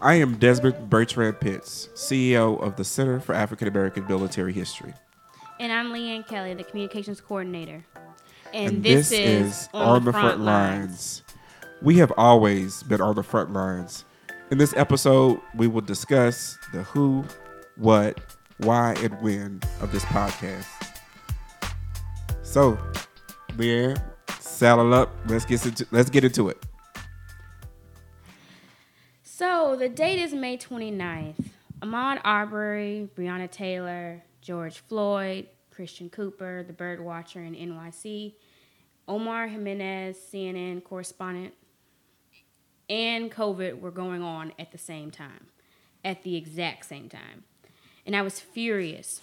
I am Desmond Bertrand Pitts, CEO of the Center for African-American Military History. And I'm Leanne Kelly, the Communications Coordinator. And this is On the Front Lines. We have always been on the front lines. In this episode, we will discuss the who, what, why, and when of this podcast. So, Leanne, saddle up. Let's get into it. So, the date is May 29th. Ahmaud Arbery, Breonna Taylor, George Floyd, Christian Cooper, the Birdwatcher in NYC, Omar Jimenez, CNN correspondent, and COVID were going on at the same time, at the exact same time. And I was furious.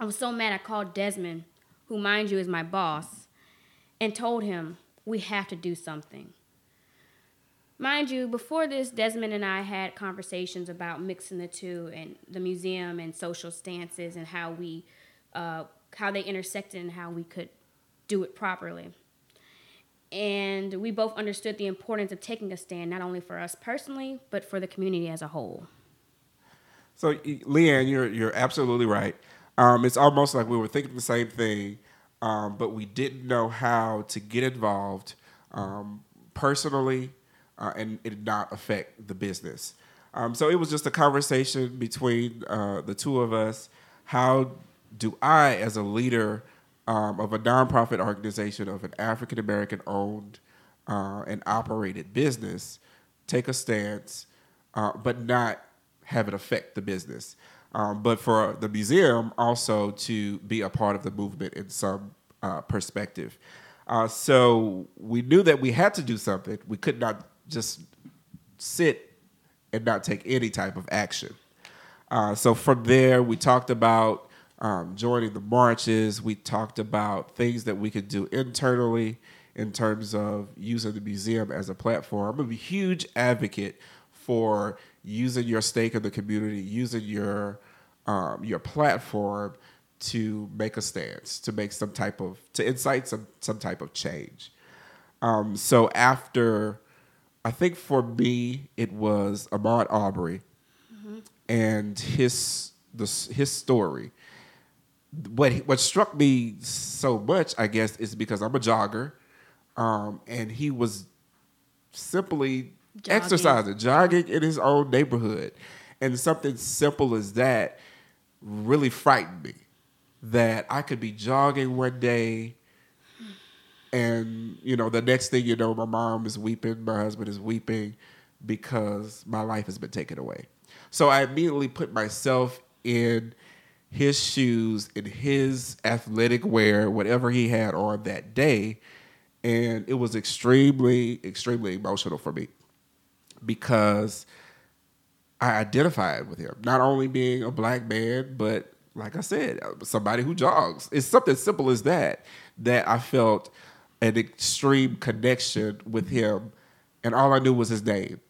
I was so mad I called Desmond, who, mind you, is my boss, and told him, we have to do something. Mind you, before this, Desmond and I had conversations about mixing the two and the museum and social stances and how they intersected and how we could do it properly. And we both understood the importance of taking a stand, not only for us personally, but for the community as a whole. So, Leanne, you're absolutely right. It's almost like we were thinking the same thing, but we didn't know how to get involved personally. And it did not affect the business. So it was just a conversation between the two of us. How do I, as a leader of a nonprofit organization of an African-American owned and operated business, take a stance, but not have it affect the business? But for the museum also to be a part of the movement in some perspective. So we knew that we had to do something. We could not just sit and not take any type of action. So from there, we talked about joining the marches. We talked about things that we could do internally in terms of using the museum as a platform. I'm a huge advocate for using your stake in the community, using your platform to make a stance, to incite some type of change. So after... I think for me, it was Ahmaud Arbery and his story. What struck me so much, I guess, is because I'm a jogger, and he was simply jogging in his own neighborhood. And something simple as that really frightened me, that I could be jogging one day, and, you know, the next thing you know, my mom is weeping, my husband is weeping because my life has been taken away. So I immediately put myself in his shoes, in his athletic wear, whatever he had on that day. And it was extremely, extremely emotional for me because I identified with him, not only being a black man, but like I said, somebody who jogs. It's something simple as that I felt an extreme connection with him, and all I knew was his name.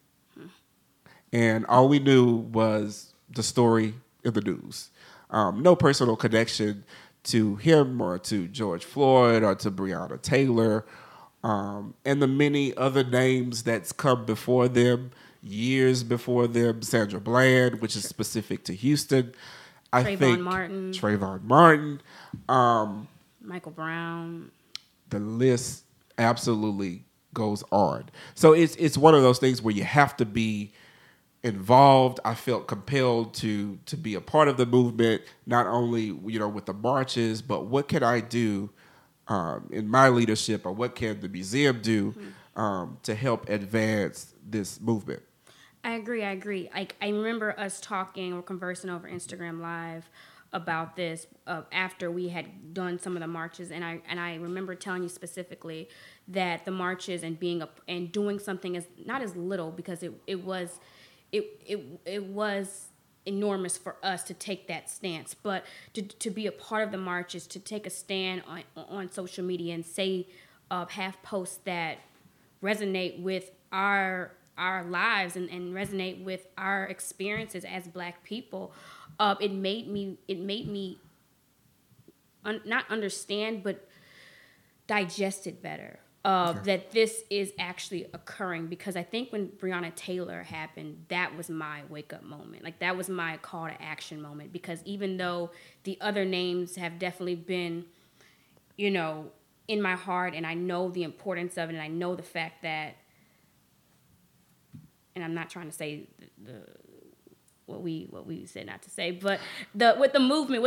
And all we knew was the story in the news. No personal connection to him or to George Floyd or to Breonna Taylor and the many other names that's come before them, years before them, Sandra Bland, which is specific to Houston. Trayvon Martin. Michael Brown. The list absolutely goes on. So it's one of those things where you have to be involved. I felt compelled to be a part of the movement, not only, you know, with the marches, but what can I do in my leadership, or what can the museum do to help advance this movement? I agree. I remember us talking or conversing over Instagram Live about this after we had done some of the marches, and I remember telling you specifically that the marches and doing something is not as little, because it was enormous for us to take that stance, but to be a part of the marches, to take a stand on social media and say have posts that resonate with our lives and resonate with our experiences as Black people. It made me not understand, but digest it better. that this is actually occurring, because I think when Breonna Taylor happened, that was my wake-up moment. Like, that was my call to action moment, because even though the other names have definitely been, you know, in my heart, and I know the importance of it, and I know the fact that, and I'm not trying to say what we said not to say, but what the movement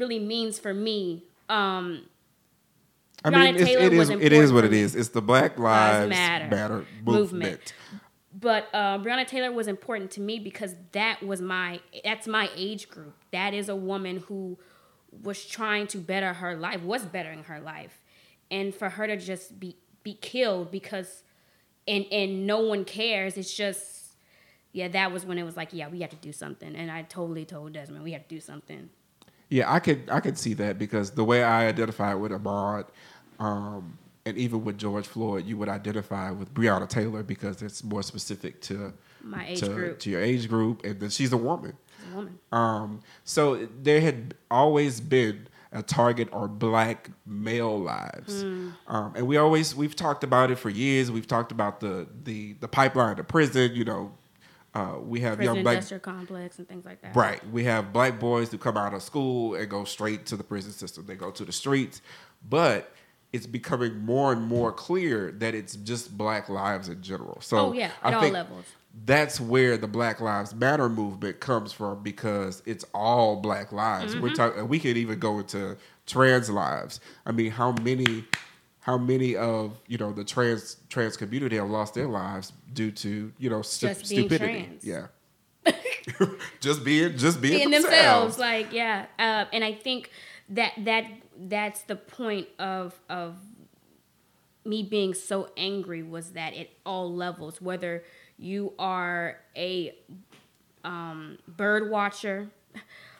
really means for me, I mean, it is what it is. It's the Black Lives Matter movement. But Breonna Taylor was important to me because that's my age group. That is a woman who was trying to better her life, was bettering her life. And for her to just be killed because, and no one cares, it's just, yeah, that was when it was like, yeah, we have to do something. And I totally told Desmond, we have to do something. Yeah, I could see that, because the way I identified with Ahmaud, and even with George Floyd, you would identify with Breonna Taylor because it's more specific to my age group, to your age group, and then she's a woman. She's a woman. So there had always been a target or Black male lives, and we've talked about it for years. We've talked about the pipeline to prison, you know. We have prison young black industrial complex and things like that. Right. We have Black boys who come out of school and go straight to the prison system. They go to the streets. But it's becoming more and more clear that it's just Black lives in general. So I think all levels. That's where the Black Lives Matter movement comes from, because it's all Black lives. Mm-hmm. We could even go into trans lives. I mean, how many of, you know, the trans community have lost their lives due to, you know, stupidity? Trans. Yeah. just being themselves. Like, yeah. And I think that's the point of me being so angry, was that at all levels, whether you are a bird watcher,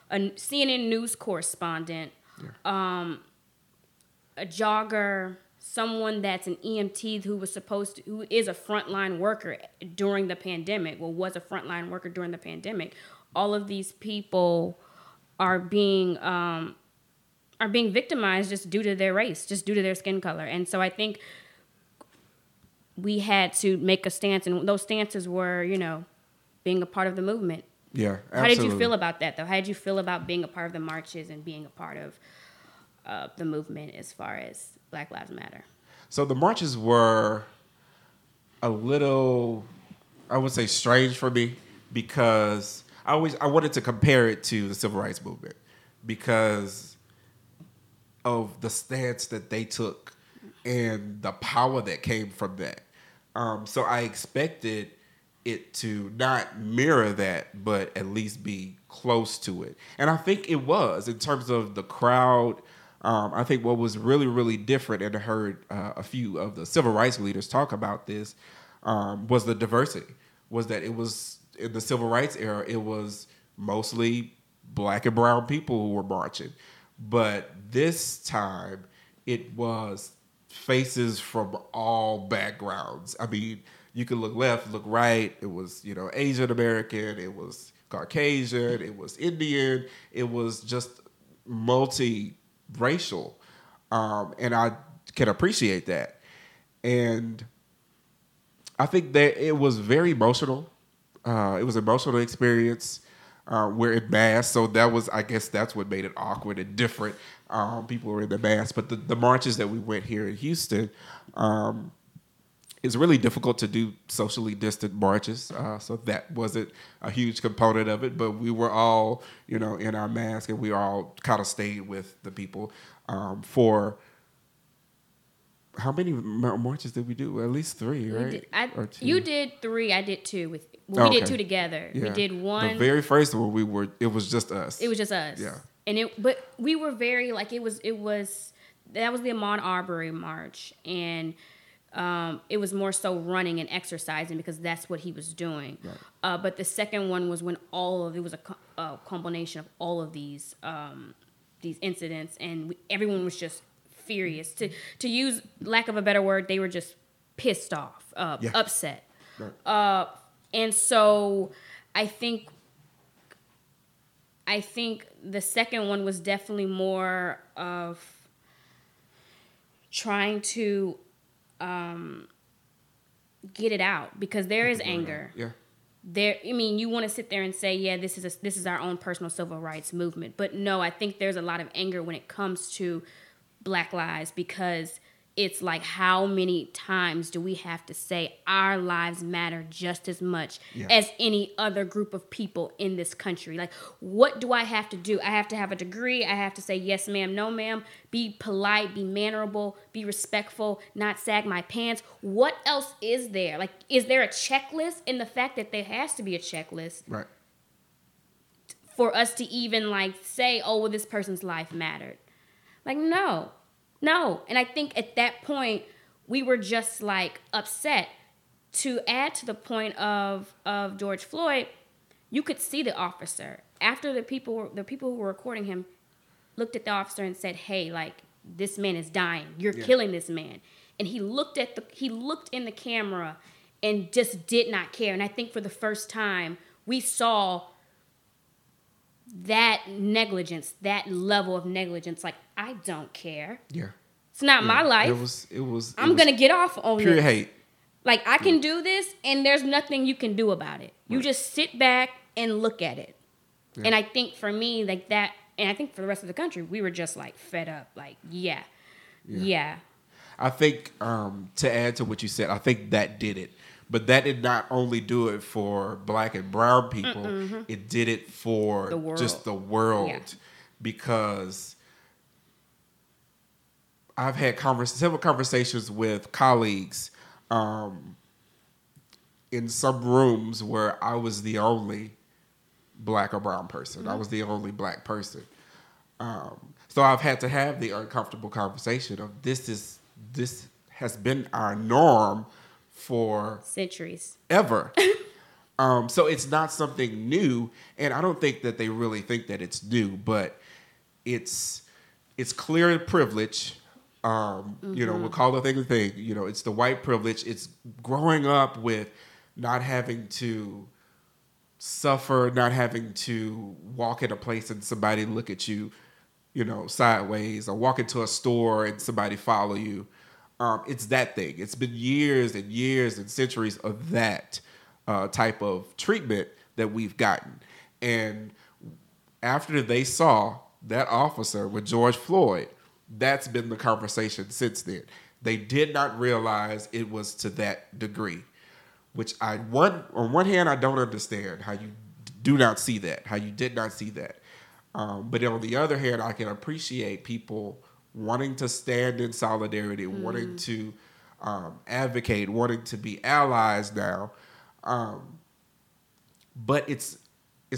a CNN news correspondent, a jogger, someone that's an EMT who is a frontline worker during the pandemic, was a frontline worker during the pandemic. All of these people are being victimized just due to their race, just due to their skin color. And so I think we had to make a stance, and those stances were, you know, being a part of the movement. Yeah, absolutely. How did you feel about that, though? How did you feel about being a part of the marches and being a part of the movement as far as Black Lives Matter? So the marches were a little, I would say, strange for me, because I wanted to compare it to the Civil Rights Movement because of the stance that they took and the power that came from that. So I expected it to not mirror that, but at least be close to it. And I think it was, in terms of the crowd. I think what was really, really different, and I heard a few of the civil rights leaders talk about this, was the diversity. Was that it was, in the civil rights era, it was mostly Black and brown people who were marching. But this time, it was faces from all backgrounds. I mean, you could look left, look right. It was, you know, Asian American. It was Caucasian. It was Indian. It was just multi-racial, and I can appreciate that. And I think that it was very emotional. It was an emotional experience where it masked. So that was, I guess, that's what made it awkward and different. People were in the mask, but the marches that we went here in Houston, it's really difficult to do socially distant marches, so that wasn't a huge component of it. But we were all, you know, in our masks, and we all kind of stayed with the people for how many marches did we do? At least three, right? You did three. I did two. We did two together. Yeah. We did one. The very first one, it was just us. It was just us. Yeah. But we were very, like, that was the Ahmaud Arbery march, and it was more so running and exercising, because that's what he was doing. Right. But the second one was when it was a combination of all of these incidents, and everyone was just furious. To use lack of a better word, they were just pissed off, upset. Right. And so I think the second one was definitely more of trying to get it out, because there is anger. Yeah. There, I mean, you want to sit there and say, yeah, this is our own personal civil rights movement. But no, I think there's a lot of anger when it comes to Black lives, because it's like, how many times do we have to say our lives matter just as much as any other group of people in this country? Like, what do I have to do? I have to have a degree. I have to say yes, ma'am, no, ma'am, be polite, be mannerable, be respectful, not sag my pants. What else is there? Like, is there a checklist? And the fact that there has to be a checklist, right, for us to even like say, oh, well, this person's life mattered. Like, no. And I think at that point, we were just like upset. To add to the point of George Floyd, you could see the officer. After the people who were recording him looked at the officer and said, hey, like, this man is dying. You're killing this man. And he looked in the camera and just did not care. And I think for the first time, we saw that negligence, that level of negligence, like, I don't care. Yeah. It's not my life. It was. I'm going to get off on this. Pure hate. Like, I can do this, and there's nothing you can do about it. You just sit back and look at it. Yeah. And I think for me, like that, and I think for the rest of the country, we were just, like, fed up. Like, yeah. I think, to add to what you said, I think that did it. But that did not only do it for Black and brown people, it did it for the world. Yeah. Because I've had several conversations with colleagues in some rooms where I was the only Black or brown person. I was the only Black person. So I've had to have the uncomfortable conversation of this has been our norm for centuries, ever. So it's not something new, and I don't think that they really think that it's new, but it's clear privilege. You know, we'll call the thing a thing. You know, it's the white privilege. It's growing up with not having to suffer, not having to walk in a place and somebody look at you, you know, sideways, or walk into a store and somebody follow you. It's that thing. It's been years and years and centuries of that type of treatment that we've gotten. And after they saw that officer with George Floyd, that's been the conversation since then. They did not realize it was to that degree, which on one hand, I don't understand how you do not see that, how you did not see that. But on the other hand, I can appreciate people wanting to stand in solidarity, wanting to advocate, wanting to be allies now. But it's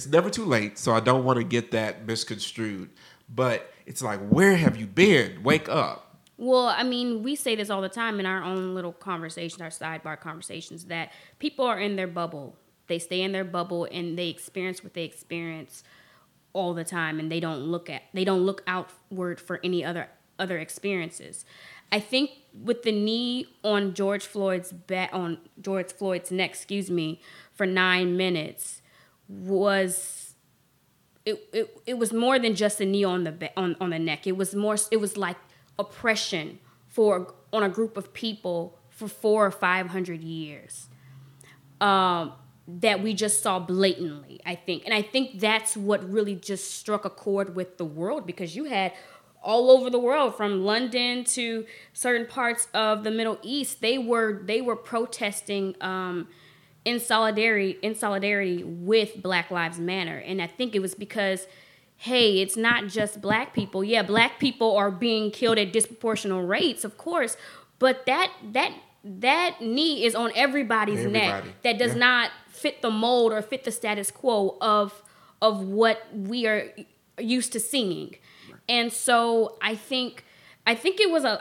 never too late, so I don't want to get that misconstrued. But it's like, where have you been? Wake up. Well, I mean, we say this all the time in our own little conversations, our sidebar conversations, that people are in their bubble. They stay in their bubble and they experience what they experience all the time, and they don't look outward for any other experiences. I think with the knee on George Floyd's neck, for 9 minutes, was it was more than just a knee on the neck. It was more. It was like oppression on a group of people for 400 or 500 years. That we just saw blatantly, I think. And I think that's what really just struck a chord with the world, because you had all over the world, from London to certain parts of the Middle East, they were protesting in solidarity with Black Lives Matter. And I think it was because, hey, it's not just Black people. Yeah, Black people are being killed at disproportionate rates, of course, but that knee is on everybody's neck. That does not fit the mold or fit the status quo of what we are used to seeing. Right. And so I think it was a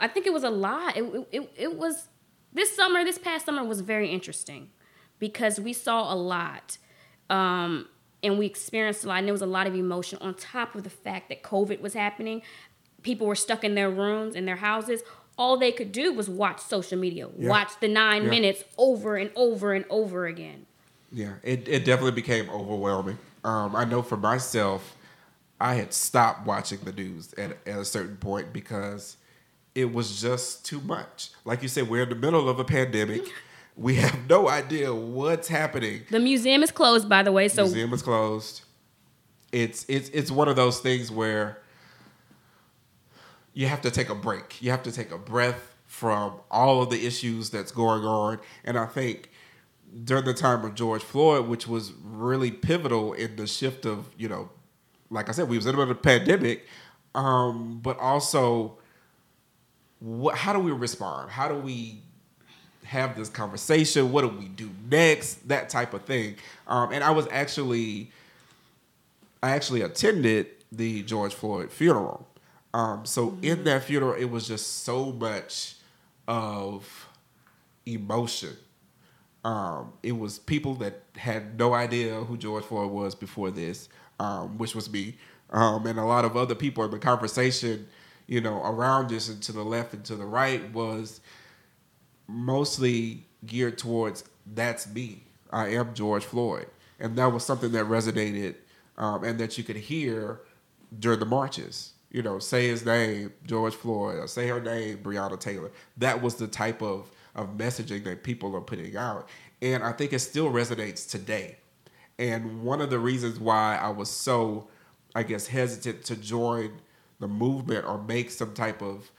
lot. It was this past summer was very interesting, because we saw a lot, and we experienced a lot, and there was a lot of emotion on top of the fact that COVID was happening. People were stuck in their rooms, in their houses. All they could do was watch social media, watch the 9 minutes over and over and over again. Yeah, it definitely became overwhelming. I know for myself, I had stopped watching the news at a certain point, because it was just too much. Like you said, we're in the middle of a pandemic. We have no idea what's happening. The museum is closed, by the way. So museum is closed. It's one of those things where you have to take a break. You have to take a breath from all of the issues that's going on. And I think during the time of George Floyd, which was really pivotal in the shift of, you know, like I said, we was in the middle of a pandemic, but also how do we respond? How do we have this conversation? What do we do next? That type of thing. And I was actually, attended the George Floyd funeral. So in that funeral, it was just so much of emotion. It was people that had no idea who George Floyd was before this, which was me, and a lot of other people in the conversation, you know, around this and to the left and to the right was mostly geared towards that's me. I am George Floyd. And that was something that resonated and that you could hear during the marches. You know, say his name, George Floyd, or say her name, Breonna Taylor. That was the type of messaging that people are putting out. And I think it still resonates today. And one of the reasons why I was so, I guess, hesitant to join the movement or make some type of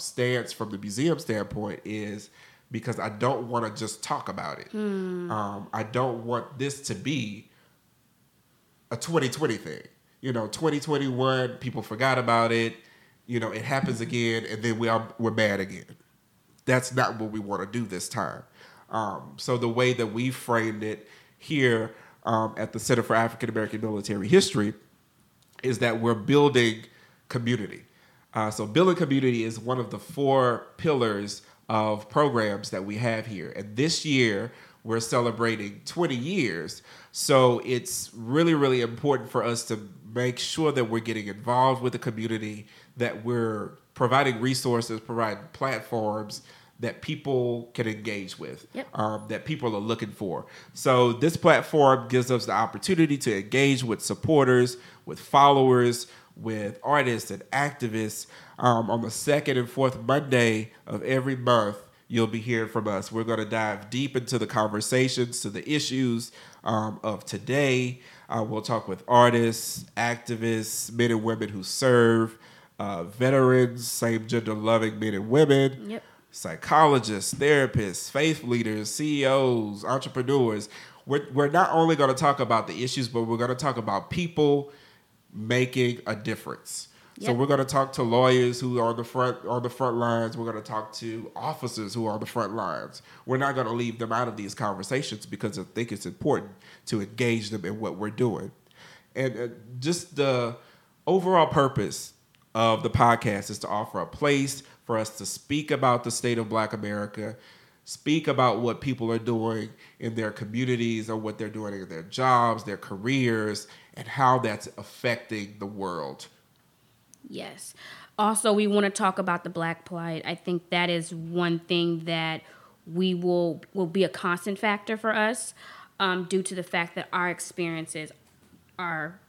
stance from the museum standpoint is because I don't want to just talk about it. I don't want this to be a 2020 thing. You know, 2021, people forgot about it. You know, it happens again, and then we're mad again. That's not what we want to do this time. So the way that we framed it here at the Center for African-American Military History is that we're building community. So building community is one of the four pillars of programs that we have here. And this year, we're celebrating 20 years. So it's really, really important for us to make sure that we're getting involved with the community, that we're providing resources, providing platforms that people can engage with, that people are looking for. So this platform gives us the opportunity to engage with supporters, with followers, with artists and activists. On the second and fourth Monday of every month, you'll be hearing from us. We're going to dive deep into the conversations, to the issues of today. We'll talk with artists, activists, men and women who serve, veterans, same-gender-loving men and women, psychologists, therapists, faith leaders, CEOs, entrepreneurs. We're not only going to talk about the issues, but we're going to talk about people making a difference. So we're going to talk to lawyers who are on the front lines. We're going to talk to officers who are on the front lines. We're not going to leave them out of these conversations because I think it's important to engage them in what we're doing. And just the overall purpose of the podcast is to offer a place for us to speak about the state of Black America, speak about what people are doing in their communities or what they're doing in their jobs, their careers, and how that's affecting the world. Yes. Also, we want to talk about the Black plight. I think that is one thing that we will be a constant factor for us due to the fact that our experiences are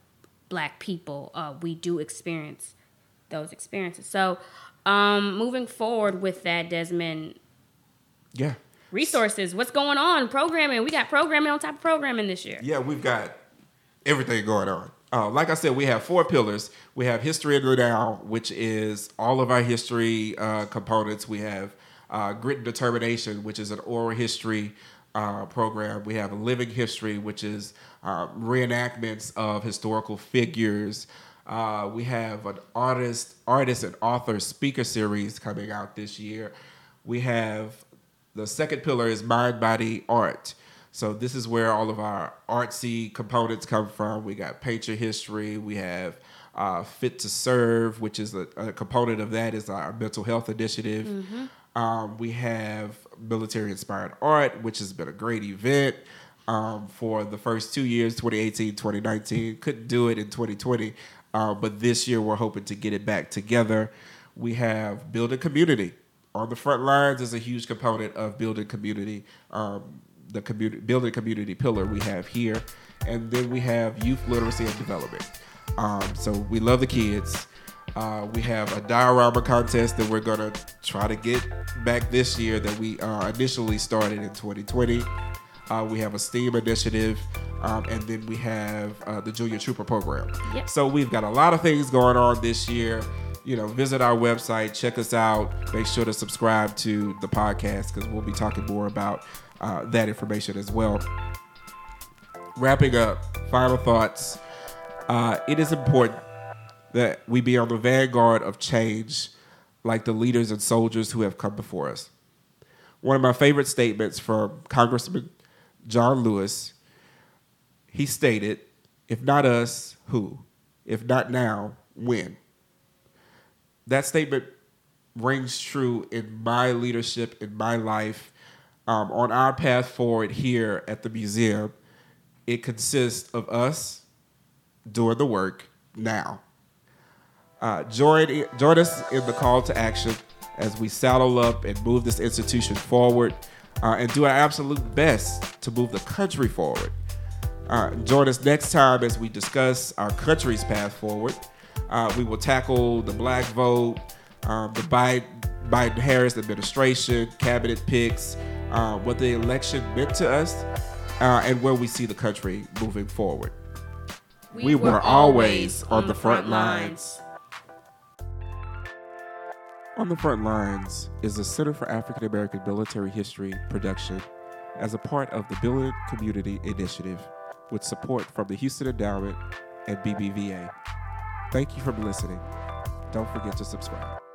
Black people. We do experience those experiences. So moving forward with that, Desmond. Yeah. Resources. What's going on? Programming. We got programming on top of programming this year. Yeah, we've got everything going on. Like I said, we have four pillars. We have History of the Now, which is all of our history components. We have Grit and Determination, which is an oral history program. We have Living History, which is reenactments of historical figures. We have an artist and author speaker series coming out this year. We have the second pillar is Mind, Body, Art. So this is where all of our artsy components come from. We got Painter History. We have Fit to Serve, which is a component of that is our mental health initiative. We have Military-Inspired Art, which has been a great event for the first 2 years, 2018, 2019. Couldn't do it in 2020, but this year we're hoping to get it back together. We have Building Community. On the front lines is a huge component of Building Community. The community, building community pillar we have here. And then we have youth literacy and development. So we love the kids. We have a die robber contest that we're going to try to get back this year that we initially started in 2020. We have a STEAM initiative, and then we have the Junior Trooper program. Yep. So we've got a lot of things going on this year. You know, visit our website, check us out, make sure to subscribe to the podcast because we'll be talking more about that information as well. Wrapping up, final thoughts. It is important that we be on the vanguard of change like the leaders and soldiers who have come before us. One of my favorite statements from Congressman John Lewis, he stated, "If not us, who? If not now, when?" That statement rings true in my leadership, in my life. On our path forward here at the museum, it consists of us doing the work now. Join us in the call to action as we saddle up and move this institution forward and do our absolute best to move the country forward. Join us next time as we discuss our country's path forward. We will tackle the black vote, the Biden-Harris administration, cabinet picks, what the election meant to us, and where we see the country moving forward. We were always on the front lines. On the Front Lines is a Center for African-American Military History production as a part of the Billings Community Initiative with support from the Houston Endowment and BBVA. Thank you for listening. Don't forget to subscribe.